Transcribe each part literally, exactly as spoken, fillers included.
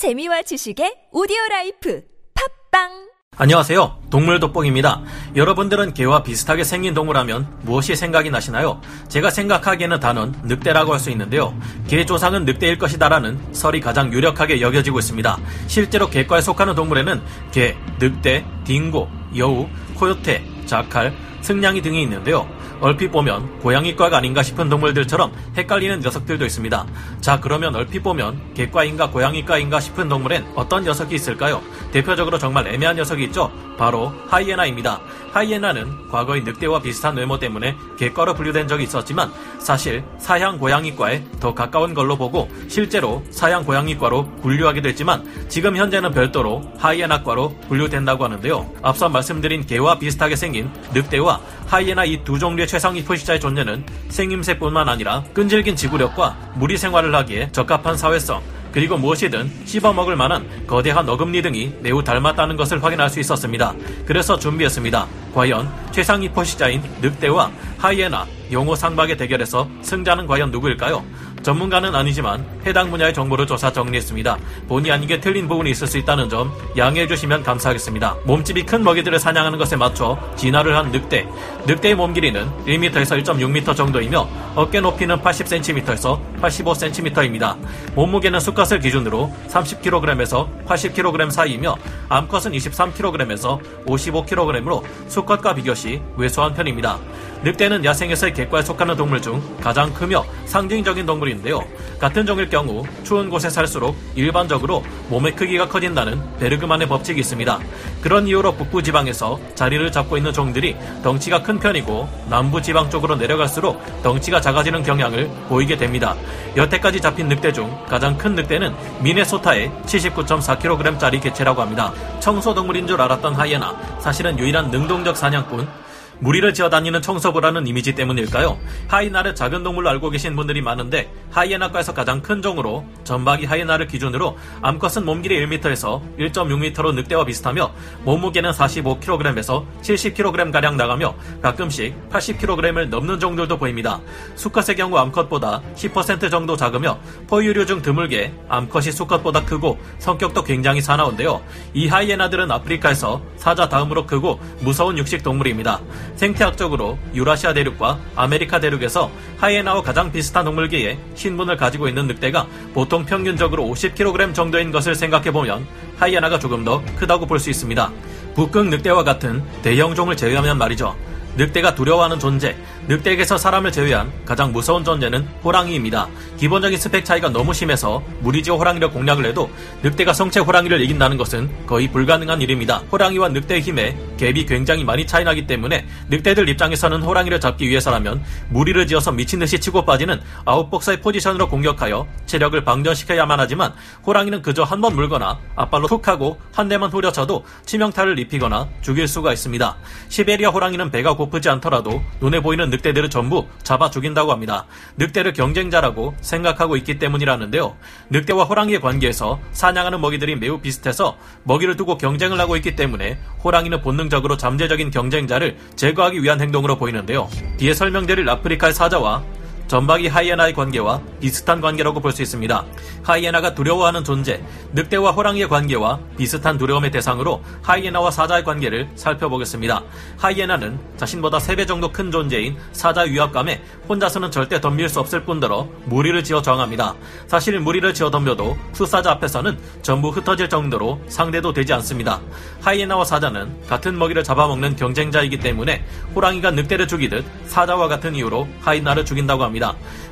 재미와 지식의 오디오라이프 팝빵! 안녕하세요. 동물돋보기입니다. 여러분들은 개와 비슷하게 생긴 동물하면 무엇이 생각이 나시나요? 제가 생각하기에는 단언 늑대라고 할 수 있는데요. 개 조상은 늑대일 것이다라는 설이 가장 유력하게 여겨지고 있습니다. 실제로 개과에 속하는 동물에는 개, 늑대, 딩고, 여우, 코요테, 자칼, 승냥이 등이 있는데요. 얼핏 보면 고양이과가 아닌가 싶은 동물들처럼 헷갈리는 녀석들도 있습니다. 자, 그러면 얼핏 보면 개과인가 고양이과인가 싶은 동물엔 어떤 녀석이 있을까요? 대표적으로 정말 애매한 녀석이 있죠. 바로 하이에나입니다. 하이에나는 과거의 늑대와 비슷한 외모 때문에 개과로 분류된 적이 있었지만 사실 사양 고양이과에 더 가까운 걸로 보고 실제로 사양 고양이과로 분류하기도 했지만 지금 현재는 별도로 하이에나과로 분류된다고 하는데요. 앞서 말씀드린 개와 비슷하게 생긴 늑대와 하이에나 이 두 종류의 최상위 포식자의 존재는 생김새뿐만 아니라 끈질긴 지구력과 무리 생활을 하기에 적합한 사회성, 그리고 무엇이든 씹어먹을 만한 거대한 어금니 등이 매우 닮았다는 것을 확인할 수 있었습니다. 그래서 준비했습니다. 과연 최상위 포식자인 늑대와 하이에나, 용호 상박의 대결에서 승자는 과연 누구일까요? 전문가는 아니지만 해당 분야의 정보를 조사 정리했습니다. 본의 아니게 틀린 부분이 있을 수 있다는 점 양해해 주시면 감사하겠습니다. 몸집이 큰 먹이들을 사냥하는 것에 맞춰 진화를 한 늑대. 늑대의 몸 길이는 일 미터에서 일 점 육 미터 정도이며 어깨 높이는 팔십 센티미터에서 팔십오 센티미터입니다. 몸무게는 수컷을 기준으로 삼십 킬로그램에서 팔십 킬로그램 사이이며 암컷은 이십삼 킬로그램에서 오십오 킬로그램으로 수컷과 비교시 왜소한 편입니다. 늑대는 야생에서의 개과에 속하는 동물 중 가장 크며 상징적인 동물 인데요. 같은 종일 경우 추운 곳에 살수록 일반적으로 몸의 크기가 커진다는 베르그만의 법칙이 있습니다. 그런 이유로 북부 지방에서 자리를 잡고 있는 종들이 덩치가 큰 편이고 남부 지방 쪽으로 내려갈수록 덩치가 작아지는 경향을 보이게 됩니다. 여태까지 잡힌 늑대 중 가장 큰 늑대는 미네소타의 칠십구 점 사 킬로그램짜리 개체라고 합니다. 청소동물인 줄 알았던 하이에나, 사실은 유일한 능동적 사냥꾼, 무리를 지어다니는 청소부라는 이미지 때문일까요? 하이에나를 작은 동물로 알고 계신 분들이 많은데 하이에나과에서 가장 큰 종으로 점박이 하이에나를 기준으로 암컷은 몸길이 일 미터에서 일 점 육 미터로 늑대와 비슷하며 몸무게는 사십오 킬로그램에서 칠십 킬로그램가량 나가며 가끔씩 팔십 킬로그램을 넘는 종들도 보입니다. 수컷의 경우 암컷보다 십 퍼센트 정도 작으며 포유류 중 드물게 암컷이 수컷보다 크고 성격도 굉장히 사나운데요. 이 하이에나들은 아프리카에서 사자 다음으로 크고 무서운 육식동물입니다. 생태학적으로 유라시아 대륙과 아메리카 대륙에서 하이에나와 가장 비슷한 동물계의 신분을 가지고 있는 늑대가 보통 평균적으로 오십 킬로그램 정도인 것을 생각해보면 하이에나가 조금 더 크다고 볼 수 있습니다. 북극 늑대와 같은 대형종을 제외하면 말이죠. 늑대가 두려워하는 존재, 늑대에게서 사람을 제외한 가장 무서운 존재는 호랑이입니다. 기본적인 스펙 차이가 너무 심해서 무리지어 호랑이를 공략을 해도 늑대가 성체 호랑이를 이긴다는 것은 거의 불가능한 일입니다. 호랑이와 늑대의 힘에 갭이 굉장히 많이 차이나기 때문에 늑대들 입장에서는 호랑이를 잡기 위해서라면 무리를 지어서 미친듯이 치고 빠지는 아웃복서의 포지션으로 공격하여 체력을 방전시켜야만 하지만 호랑이는 그저 한 번 물거나 앞발로 툭 하고 한 대만 후려쳐도 치명타를 입히거나 죽일 수가 있습니다. 시베리아 호랑이는 배가 고프지 않더라도 눈에 보이는 늑대들을 전부 잡아 죽인다고 합니다. 늑대를 경쟁자라고 생각하고 있기 때문이라는데요. 늑대와 호랑이의 관계에서 사냥하는 먹이들이 매우 비슷해서 먹이를 두고 경쟁을 하고 있기 때문에 호랑이는 본능적으로 잠재적인 경쟁자를 제거하기 위한 행동으로 보이는데요. 뒤에 설명드릴 아프리카의 사자와 점박이 하이에나의 관계와 비슷한 관계라고 볼 수 있습니다. 하이에나가 두려워하는 존재, 늑대와 호랑이의 관계와 비슷한 두려움의 대상으로 하이에나와 사자의 관계를 살펴보겠습니다. 하이에나는 자신보다 세 배 정도 큰 존재인 사자의 위압감에 혼자서는 절대 덤빌 수 없을 뿐더러 무리를 지어 저항합니다. 사실 무리를 지어 덤벼도 수사자 앞에서는 전부 흩어질 정도로 상대도 되지 않습니다. 하이에나와 사자는 같은 먹이를 잡아먹는 경쟁자이기 때문에 호랑이가 늑대를 죽이듯 사자와 같은 이유로 하이에나를 죽인다고 합니다.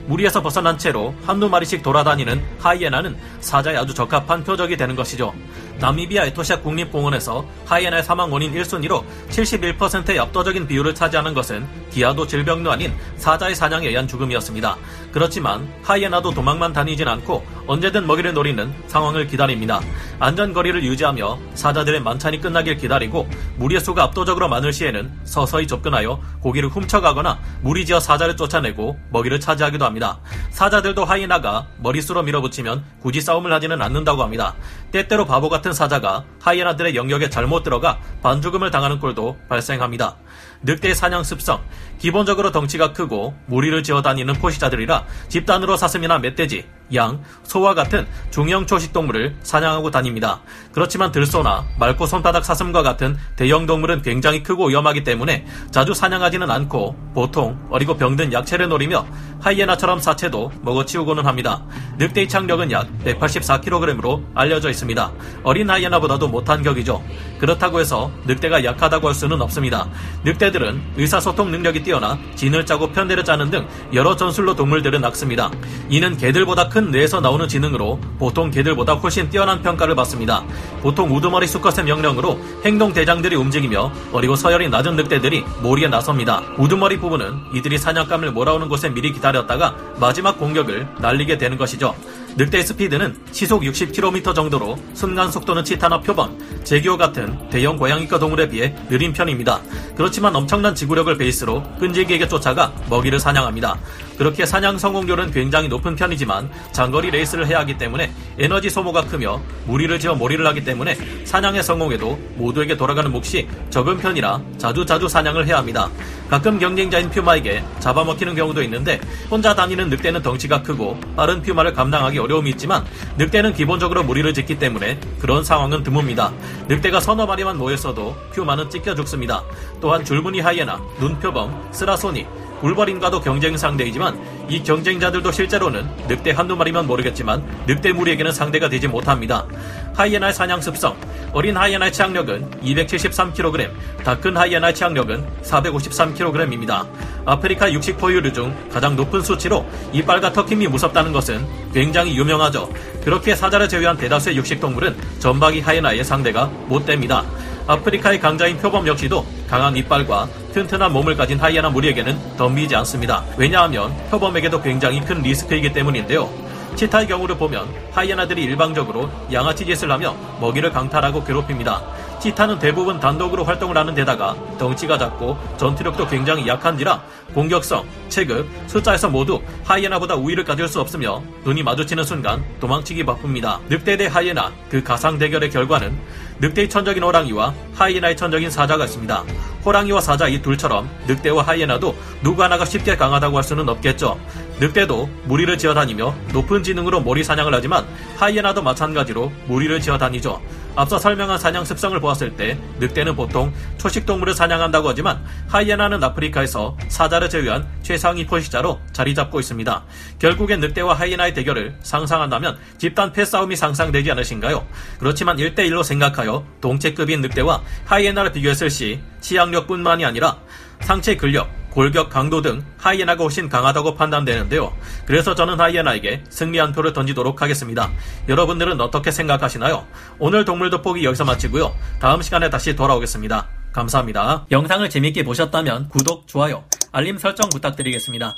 무리에서 벗어난 채로 한두 마리씩 돌아다니는 하이에나는 사자에 아주 적합한 표적이 되는 것이죠. 나미비아 에토샤 국립공원에서 하이에나의 사망 원인 일 순위로 칠십일 퍼센트의 압도적인 비율을 차지하는 것은 기아도 질병도 아닌 사자의 사냥에 의한 죽음이었습니다. 그렇지만 하이에나도 도망만 다니진 않고 언제든 먹이를 노리는 상황을 기다립니다. 안전거리를 유지하며 사자들의 만찬이 끝나길 기다리고 무리의 수가 압도적으로 많을 시에는 서서히 접근하여 고기를 훔쳐가거나 무리지어 사자를 쫓아내고 먹이를 차지하기도 합니다. 사자들도 하이에나가 머릿수로 밀어붙이면 굳이 싸움을 하지는 않는다고 합니다. 때때로 바보 같은 사자가 하이에나들의 영역에 잘못 들어가 반죽음을 당하는 꼴도 발생합니다. 늑대 사냥 습성. 기본적으로 덩치가 크고 무리를 지어다니는 포식자들이라 집단으로 사슴이나 멧돼지, 양, 소와 같은 중형 초식동물을 사냥하고 다닙니다. 그렇지만 들소나 맑고 손바닥 사슴과 같은 대형 동물은 굉장히 크고 위험하기 때문에 자주 사냥하지는 않고 보통 어리고 병든 약체를 노리며 하이에나처럼 사체도 먹어치우고는 합니다. 늑대의 착력은 약 백팔십사 킬로그램으로 알려져 있습니다. 어린 하이에나보다도 못한 격이죠. 그렇다고 해서 늑대가 약하다고 할 수는 없습니다. 늑대들은 의사소통 능력이 뛰어나 진을 짜고 편대를 짜는 등 여러 전술로 동물들을 낚습니다. 이는 개들보다 큰 뇌에서 나오는 지능으로 보통 개들보다 훨씬 뛰어난 평가를 받습니다. 보통 우두머리 수컷의 명령으로 행동 대장들이 움직이며 어리고 서열이 낮은 늑대들이 몰이에 나섭니다. 우두머리 부부는 이들이 사냥감을 몰아오는 곳에 미리 기다렸다가 마지막 공격을 날리게 되는 것이죠. 늑대의 스피드는 시속 육십 킬로미터 정도로 순간 속도는 치타나 표범, 재규어 같은 대형 고양이과 동물에 비해 느린 편입니다. 그렇지만 엄청난 지구력을 베이스로 끈질기게 쫓아가 먹이를 사냥합니다. 그렇게 사냥 성공률은 굉장히 높은 편이지만 장거리 레이스를 해야 하기 때문에 에너지 소모가 크며 무리를 지어 몰이를 하기 때문에 사냥에 성공해도 모두에게 돌아가는 몫이 적은 편이라 자주 자주 사냥을 해야 합니다. 가끔 경쟁자인 퓨마에게 잡아먹히는 경우도 있는데 혼자 다니는 늑대는 덩치가 크고 빠른 퓨마를 감당하기 어려움이 있지만 늑대는 기본적으로 무리를 짓기 때문에 그런 상황은 드뭅니다. 늑대가 서너 마리만 모였어도 퓨마는 찢겨 죽습니다. 또한 줄무늬 하이에나, 눈표범, 쓰라소니, 울버린과도 경쟁 상대이지만 이 경쟁자들도 실제로는 늑대 한두 마리면 모르겠지만 늑대 무리에게는 상대가 되지 못합니다. 하이에나의 사냥 습성. 어린 하이에나의 체항력은 이백칠십삼 킬로그램, 다 큰 하이에나의 체항력은 사백오십삼 킬로그램입니다. 아프리카 육식 포유류 중 가장 높은 수치로 이빨과 턱힘이 무섭다는 것은 굉장히 유명하죠. 그렇게 사자를 제외한 대다수의 육식 동물은 점박이 하이에나의 상대가 못됩니다. 아프리카의 강자인 표범 역시도 강한 이빨과 튼튼한 몸을 가진 하이에나 무리에게는 덤비지 않습니다. 왜냐하면 표범에게도 굉장히 큰 리스크이기 때문인데요. 치타의 경우를 보면 하이에나들이 일방적으로 양아치 짓을 하며 먹이를 강탈하고 괴롭힙니다. 치타는 대부분 단독으로 활동을 하는 데다가 덩치가 작고 전투력도 굉장히 약한지라 공격성, 체급, 숫자에서 모두 하이에나보다 우위를 가질 수 없으며 눈이 마주치는 순간 도망치기 바쁩니다. 늑대 대 하이에나, 그 가상 대결의 결과는 늑대의 천적인 호랑이와 하이에나의 천적인 사자가 있습니다. 호랑이와 사자 이 둘처럼 늑대와 하이에나도 누구 하나가 쉽게 강하다고 할 수는 없겠죠. 늑대도 무리를 지어다니며 높은 지능으로 몰이 사냥을 하지만 하이에나도 마찬가지로 무리를 지어다니죠. 앞서 설명한 사냥 습성을 보았을 때 늑대는 보통 초식동물을 사냥한다고 하지만 하이에나는 아프리카에서 사자를 제외한 최상위 포식자로 자리잡고 있습니다. 결국엔 늑대와 하이에나의 대결을 상상한다면 집단 패싸움이 상상되지 않으신가요? 그렇지만 일 대 일로 생각하여 동체급인 늑대와 하이에나를 비교했을 시 치악력뿐만이 아니라 상체 근력, 골격 강도 등 하이에나가 훨씬 강하다고 판단되는데요. 그래서 저는 하이에나에게 승리 한 표를 던지도록 하겠습니다. 여러분들은 어떻게 생각하시나요? 오늘 동물돋보기 여기서 마치고요. 다음 시간에 다시 돌아오겠습니다. 감사합니다. 영상을 재밌게 보셨다면 구독, 좋아요, 알림 설정 부탁드리겠습니다.